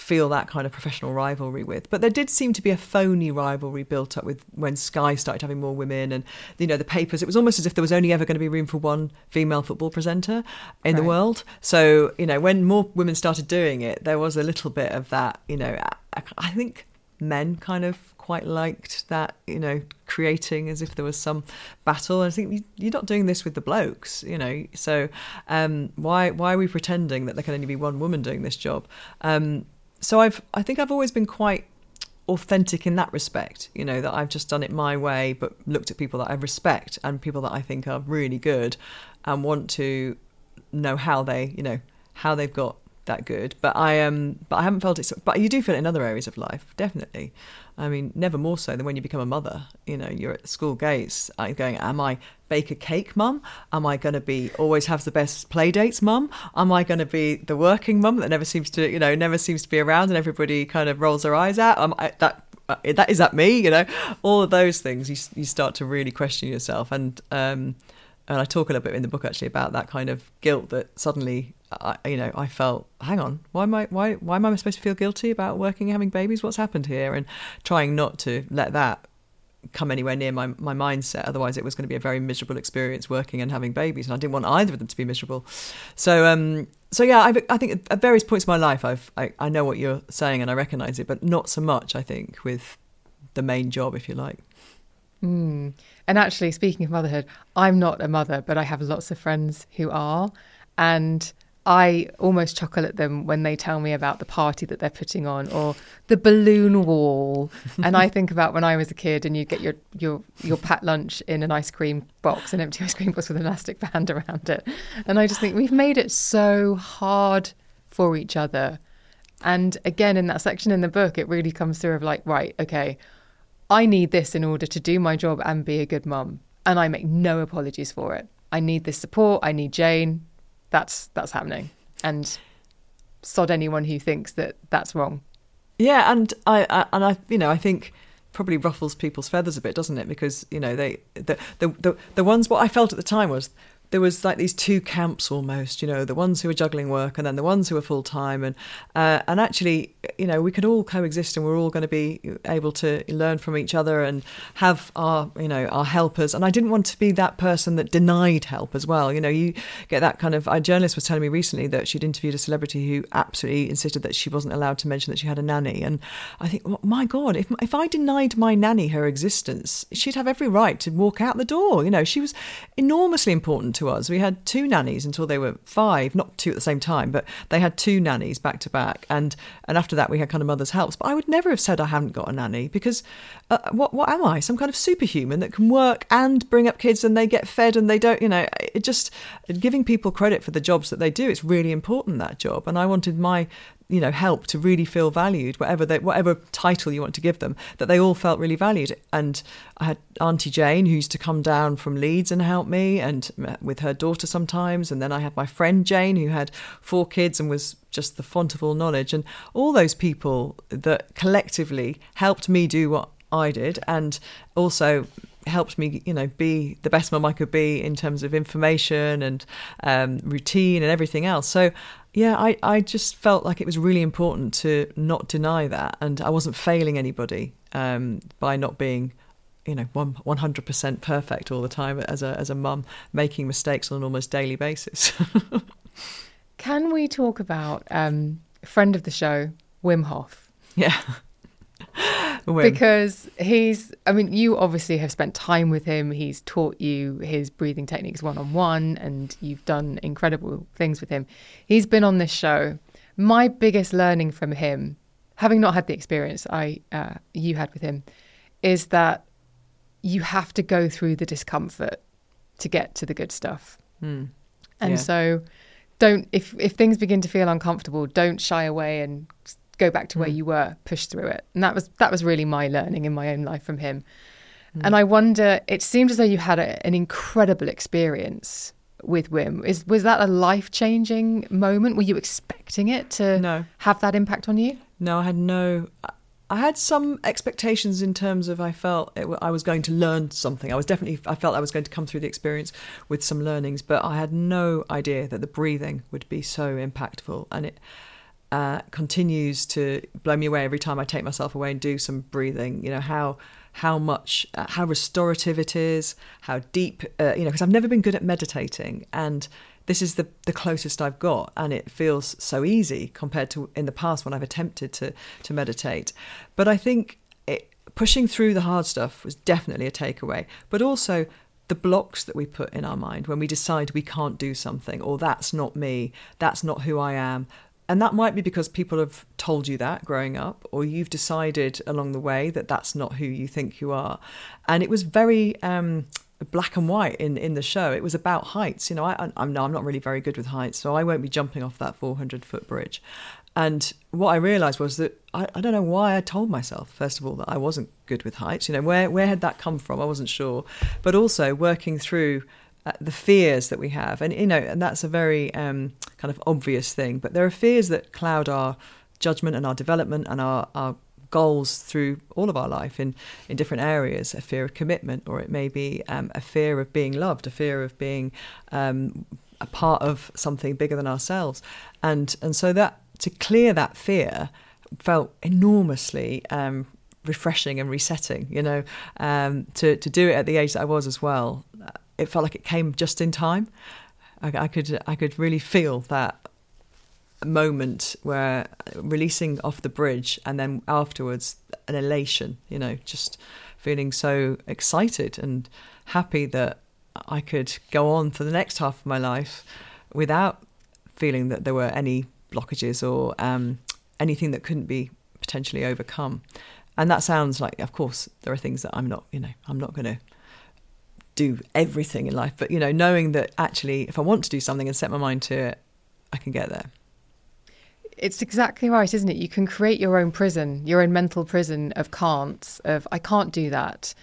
feel that kind of professional rivalry with. But there did seem to be a phony rivalry built up with when Sky started having more women, and, you know, the papers. It was almost as if there was only ever going to be room for one female football presenter in right. the world. So, you know, when more women started doing it, there was a little bit of that, you know, I, I think men kind of quite liked that, you know, creating as if there was some battle. And I think you're not doing this with the blokes, you know, so um, why why are we pretending that there can only be one woman doing this job? Um, so I've I think I've always been quite authentic in that respect, you know, that I've just done it my way, but looked at people that I respect and people that I think are really good, and want to know how they, you know, how they've got that good. But I um, but I haven't felt it. But you do feel it in other areas of life, definitely. I mean, never more so than when you become a mother. You know, you're at the school gates going, am I bake a cake, mum? Am I going to be always have the best play dates, mum? Am I going to be the working mum that never seems to, you know, never seems to be around and everybody kind of rolls their eyes at? Um, I, that that is that me, you know? All of those things, you you start to really question yourself. And um, and I talk a little bit in the book actually about that kind of guilt that suddenly, I, you know, I felt, hang on, why am I, why, why am I supposed to feel guilty about working and having babies? What's happened here? And trying not to let that come anywhere near my, my mindset. Otherwise it was going to be a very miserable experience working and having babies. And I didn't want either of them to be miserable. So, um, so yeah, I've, I think at various points in my life, I've, I, I know what you're saying and I recognise it, but not so much, I think, with the main job, if you like. Mm. And actually, speaking of motherhood, I'm not a mother, but I have lots of friends who are. And I almost chuckle at them when they tell me about the party that they're putting on or the balloon wall. And I think about when I was a kid and you get your, your, your packed lunch in an ice cream box, an empty ice cream box with an elastic band around it. And I just think we've made it so hard for each other. And again, in that section in the book, it really comes through of like, right, okay, I need this in order to do my job and be a good mum. And I make no apologies for it. I need this support. I need Jane. That's that's happening, and sod anyone who thinks that that's wrong. Yeah, and I, I and I, you know, I think probably ruffles people's feathers a bit, doesn't it? Because you know they the the the, the ones what I felt at the time was there was like these two camps almost, you know, the ones who are juggling work and then the ones who are full time, and uh, and actually, you know, we can all coexist and we're all going to be able to learn from each other and have our, you know, our helpers. And I didn't want to be that person that denied help as well. You know, you get that kind of. A journalist was telling me recently that she'd interviewed a celebrity who absolutely insisted that she wasn't allowed to mention that she had a nanny. And I think, well, my God, if if I denied my nanny her existence, she'd have every right to walk out the door. You know, she was enormously important to us. We had two nannies until they were five, not two at the same time, but they had two nannies back to back, and and after that we had kind of mother's helps. But I would never have said I haven't got a nanny, because uh, what what am I, some kind of superhuman that can work and bring up kids and they get fed and they don't, you know, it just giving people credit for the jobs that they do. It's really important, that job, and I wanted my, you know, help to really feel valued, whatever they, whatever title you want to give them, that they all felt really valued. And I had Auntie Jane who used to come down from Leeds and help me, and with her daughter sometimes. And then I had my friend Jane who had four kids and was just the font of all knowledge. And all those people that collectively helped me do what I did, and also helped me, you know, be the best mum I could be in terms of information and um, routine and everything else. So yeah, I, I just felt like it was really important to not deny that, and I wasn't failing anybody um, by not being, you know, one hundred percent perfect all the time as a as a mum, making mistakes on an almost daily basis. Can we talk about um, a friend of the show, Wim Hof? Yeah. Wim. Because he's, I mean, you obviously have spent time with him. He's taught you his breathing techniques one-on-one, and you've done incredible things with him. He's been on this show. My biggest learning from him, having not had the experience I uh, you had with him, is that you have to go through the discomfort to get to the good stuff. Mm. And yeah. So don't, if, if things begin to feel uncomfortable, don't shy away and go back to where mm. you were, push through it. And that was that was really my learning in my own life from him. Mm. And I wonder, it seemed as though you had a, an incredible experience with Wim. Is was that a life-changing moment? Were you expecting it to no. have that impact on you? No, I had no... I had some expectations in terms of I felt it, I was going to learn something. I was definitely, I felt I was going to come through the experience with some learnings, but I had no idea that the breathing would be so impactful. And it... Uh, continues to blow me away every time I take myself away and do some breathing. You know, how how much, uh, how restorative it is, how deep, uh, you know, because I've never been good at meditating, and this is the, the closest I've got, and it feels so easy compared to in the past when I've attempted to, to meditate. But I think it, pushing through the hard stuff was definitely a takeaway, but also the blocks that we put in our mind when we decide we can't do something, or that's not me, that's not who I am. And that might be because people have told you that growing up, or you've decided along the way that that's not who you think you are. And it was very um, black and white in, in the show. It was about heights. You know, I, I'm, no, I'm not really very good with heights, so I won't be jumping off that four hundred foot bridge. And what I realised was that I, I don't know why I told myself, first of all, that I wasn't good with heights. You know, where, where had that come from? I wasn't sure. But also working through uh, the fears that we have. And, you know, and that's a very um, kind of obvious thing. But there are fears that cloud our judgment and our development and our, our goals through all of our life in, in different areas, a fear of commitment, or it may be um, a fear of being loved, a fear of being um, a part of something bigger than ourselves. And and so that to clear that fear felt enormously um, refreshing and resetting, you know, um, to, to do it at the age that I was as well. It felt like it came just in time. I, I could I could really feel that moment where releasing off the bridge, and then afterwards an elation, you know, just feeling so excited and happy that I could go on for the next half of my life without feeling that there were any blockages or um, anything that couldn't be potentially overcome. And that sounds like, of course, there are things that I'm not, you know, I'm not going to do everything in life, but, you know, knowing that actually if I want to do something and set my mind to it, I can get there. It's exactly right, isn't it? You can create your own prison, your own mental prison of can'ts, of I can't do that.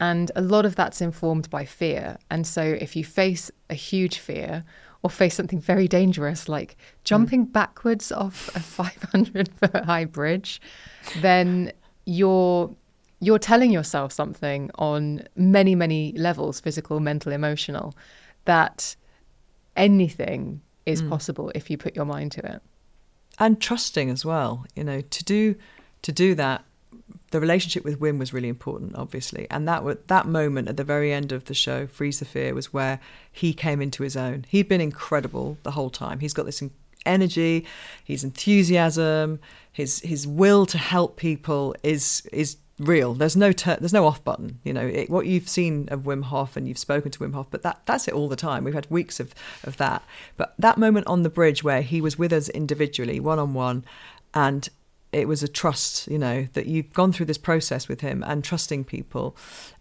And a lot of that's informed by fear. And so if you face a huge fear or face something very dangerous, like jumping mm. backwards off a five hundred foot high bridge, then you're you're telling yourself something on many, many levels, physical, mental, emotional, that anything is mm. possible if you put your mind to it. And trusting as well, you know, to do to do that. The relationship with Wim was really important, obviously. And that was, that moment at the very end of the show, Freeze the Fear, was where he came into his own. He'd been incredible the whole time. He's got this energy, his enthusiasm, his his will to help people is is real. There's no ter- there's no off button. You know, it, what you've seen of Wim Hof, and you've spoken to Wim Hof, but that that's it all the time. We've had weeks of, of that. But that moment on the bridge where he was with us individually, one-on-one, and it was a trust, you know, that you've gone through this process with him and trusting people.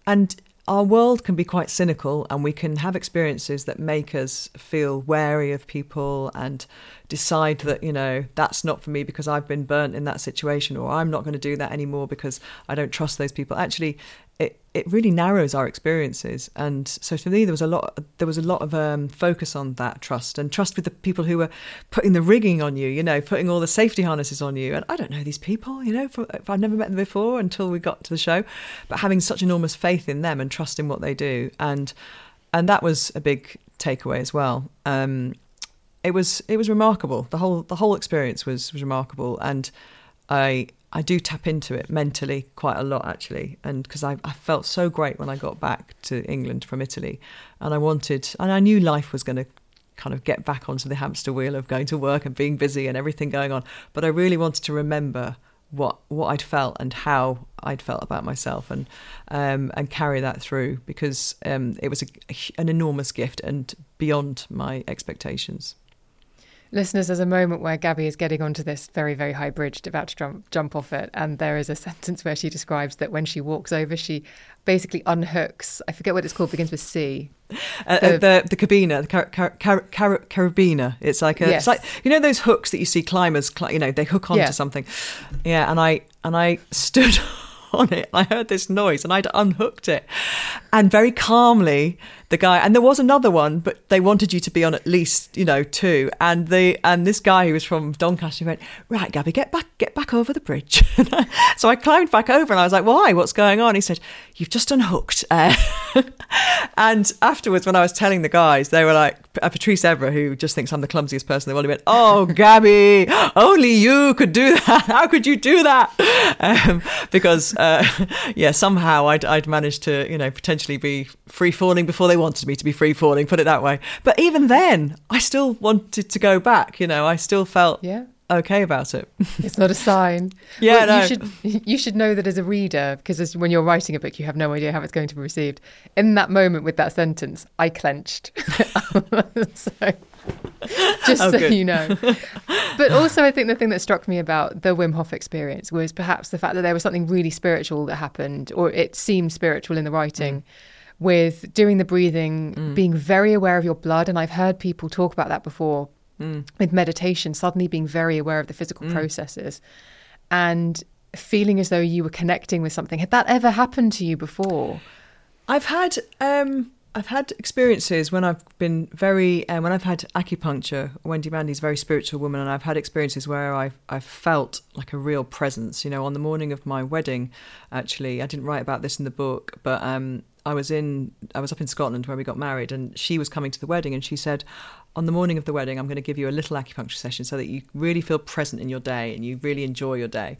And our world can be quite cynical, and we can have experiences that make us feel wary of people and decide that, you know, that's not for me because I've been burnt in that situation, or I'm not going to do that anymore because I don't trust those people. Actually, it, it really narrows our experiences. And so for me, there was a lot, there was a lot of um, focus on that trust, and trust with the people who were putting the rigging on you, you know, putting all the safety harnesses on you. And I don't know these people, you know, for, I've never met them before until we got to the show, but having such enormous faith in them and trust in what they do. And, and that was a big takeaway as well. Um, it was, it was remarkable. The whole, the whole experience was, was remarkable. And I, I do tap into it mentally quite a lot, actually, and because I, I felt so great when I got back to England from Italy, and I wanted, and I knew life was going to kind of get back onto the hamster wheel of going to work and being busy and everything going on, but I really wanted to remember what what I'd felt and how I'd felt about myself, and um, and carry that through, because um, it was a, an enormous gift and beyond my expectations. Listeners, there's a moment where Gabby is getting onto this very, very high bridge, about to jump, jump off it. And there is a sentence where she describes that when she walks over, she basically unhooks. I forget what it's called, begins with C. Uh, the, the the cabina, the car, car, car, car, carabiner. It's like a, yes. It's like, you know, those hooks that you see climbers, you know, they hook onto yeah. something. Yeah. And I, and I stood on it. I heard this noise and I'd unhooked it. And very calmly, the guy, and there was another one, but they wanted you to be on at least, you know, two. And the and this guy who was from Doncaster went, right, Gabby, get back, get back over the bridge. So I climbed back over and I was like, why? What's going on? He said, you've just unhooked. Uh, and afterwards, when I was telling the guys, they were like, uh, Patrice Evra, who just thinks I'm the clumsiest person in the world, he went, oh, Gabby, only you could do that. How could you do that? Um, because, uh, yeah, somehow I'd, I'd managed to, you know, potentially be free falling before they wanted me to be free falling, put it that way. But even then, I still wanted to go back, you know, I still felt yeah. okay about it. It's not a sign. Yeah, well, no. you should you should know that as a reader, because as, when you're writing a book, you have no idea how it's going to be received. In that moment with that sentence, I clenched. So, just oh, so good. You know. But also, I think the thing that struck me about the Wim Hof experience was perhaps the fact that there was something really spiritual that happened, or it seemed spiritual in the writing. Mm. with doing the breathing, mm. being very aware of your blood. And I've heard people talk about that before mm. with meditation, suddenly being very aware of the physical mm. processes and feeling as though you were connecting with something. Had that ever happened to you before? I've had um, I've had experiences when I've been very, um, when I've had acupuncture. Wendy Mandy's a very spiritual woman, and I've had experiences where I've, I've felt like a real presence. You know, on the morning of my wedding, actually, I didn't write about this in the book, but um, I was in, I was up in Scotland where we got married, and she was coming to the wedding, and she said, on the morning of the wedding, I'm going to give you a little acupuncture session so that you really feel present in your day and you really enjoy your day.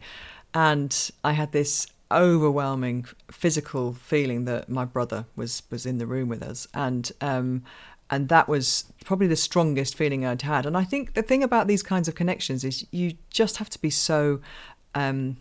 And I had this overwhelming physical feeling that my brother was was in the room with us, and um and that was probably the strongest feeling I'd had. And I think the thing about these kinds of connections is you just have to be so um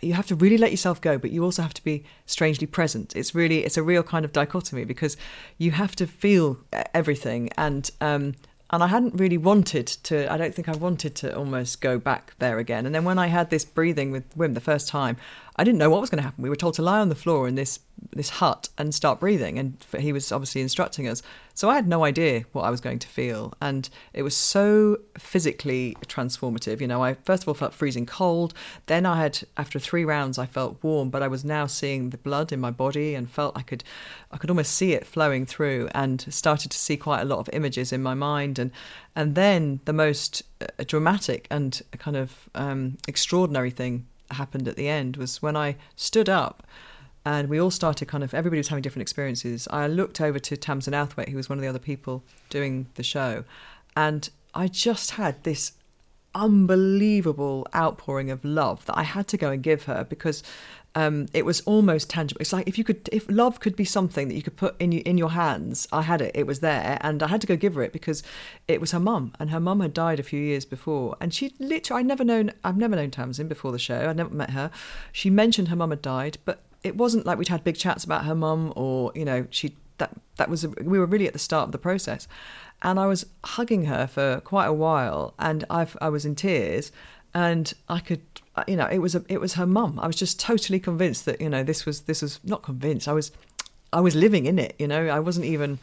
you have to really let yourself go, but you also have to be strangely present. It's really, it's a real kind of dichotomy, because you have to feel everything. And um And I hadn't really wanted to, I don't think I wanted to almost go back there again. And then when I had this breathing with Wim the first time, I didn't know what was going to happen. We were told to lie on the floor in this this hut and start breathing. And he was obviously instructing us. So I had no idea what I was going to feel. And it was so physically transformative. You know, I first of all felt freezing cold. Then I had, after three rounds, I felt warm, but I was now seeing the blood in my body and felt I could, I could almost see it flowing through, and started to see quite a lot of images in my mind. And, and then the most dramatic and kind of um, extraordinary thing happened at the end was when I stood up and we all started kind of, everybody was having different experiences. I looked over to Tamsin Outhwaite, who was one of the other people doing the show, and I just had this unbelievable outpouring of love that I had to go and give her, because um, it was almost tangible. It's like if you could, if love could be something that you could put in, in your hands, I had it, it was there, and I had to go give her it, because it was her mum, and her mum had died a few years before, and she literally, I'd never known, I've never known Tamsin before the show, I'd never met her. She mentioned her mum had died, but it wasn't like we'd had big chats about her mum, or, you know, she, that, that was, we were really at the start of the process. And I was hugging her for quite a while, and I've, I was in tears, and I could, you know, it was a, it was her mum. I was just totally convinced that, you know, this was this was not convinced. I was, I was living in it. You know, I wasn't even,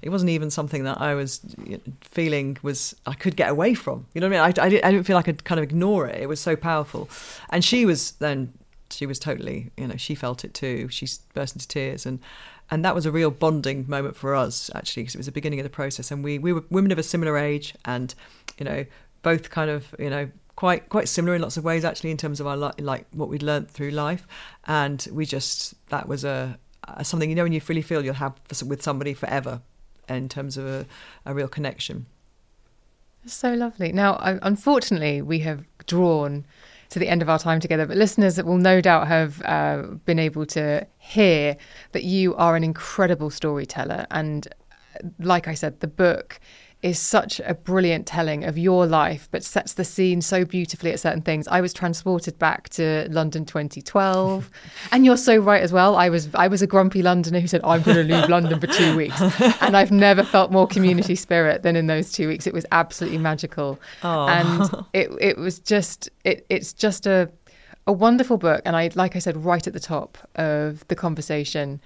it wasn't even something that I was feeling was I could get away from. You know what I mean? I, I didn't, I didn't feel I could kind of ignore it. It was so powerful, and she was then. She was totally, you know, she felt it too. She burst into tears, and and that was a real bonding moment for us, actually, because it was the beginning of the process, and we we were women of a similar age, and, you know, both kind of, you know, quite quite similar in lots of ways, actually, in terms of our li- like what we'd learned through life, and we just, that was a, a something, you know, when you really feel you'll have with somebody forever, in terms of a, a real connection. So lovely. Now, I, unfortunately, we have drawn to the end of our time together, but listeners will no doubt have uh, been able to hear that you are an incredible storyteller, and like I said, the book is such a brilliant telling of your life, but sets the scene so beautifully at certain things. I was transported back to London twenty twelve, and you're so right as well. I was I was a grumpy Londoner who said, I'm going to leave London for two weeks. And I've never felt more community spirit than in those two weeks. It was absolutely magical. Aww. And it it was just, it it's just a, a wonderful book. And I, like I said, right at the top of the conversation,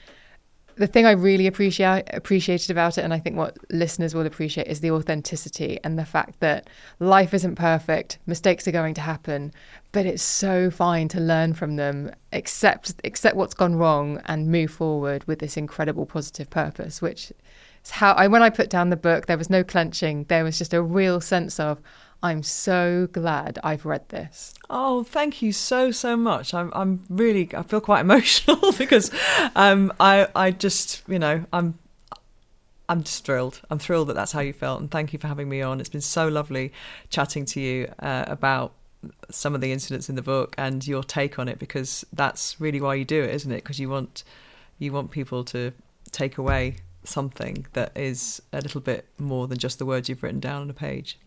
the thing I really appreciate appreciated about it, and I think what listeners will appreciate, is the authenticity and the fact that life isn't perfect, mistakes are going to happen, but it's so fine to learn from them, accept accept what's gone wrong, and move forward with this incredible positive purpose, which is how I, when I put down the book, there was no clenching, there was just a real sense of, I'm so glad I've read this. Oh, thank you so, so much. I'm, I'm really, I feel quite emotional because um, I, I just, you know, I'm, I'm just thrilled. I'm thrilled that that's how you felt. And thank you for having me on. It's been so lovely chatting to you uh, about some of the incidents in the book and your take on it, because that's really why you do it, isn't it? Because you want, you want people to take away something that is a little bit more than just the words you've written down on a page.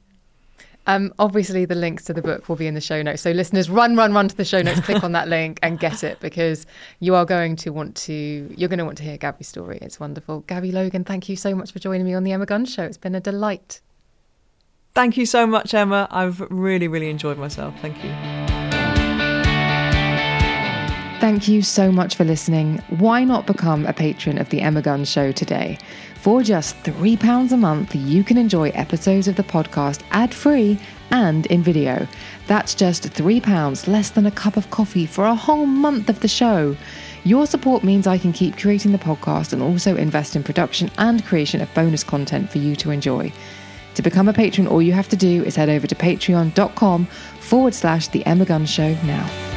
Um, obviously, the links to the book will be in the show notes. So listeners, run, run, run to the show notes, click on that link and get it, because you are going to want to, you're going to want to hear Gabby's story. It's wonderful. Gabby Logan, thank you so much for joining me on The Emma Guns Show. It's been a delight. Thank you so much, Emma. I've really, really enjoyed myself. Thank you. Thank you so much for listening. Why not become a patron of The Emma Guns Show today? For just three pounds a month, you can enjoy episodes of the podcast ad-free and in video. That's just three pounds, less than a cup of coffee, for a whole month of the show. Your support means I can keep creating the podcast and also invest in production and creation of bonus content for you to enjoy. To become a patron, all you have to do is head over to patreon dot com forward slash The Emma Guns Show now.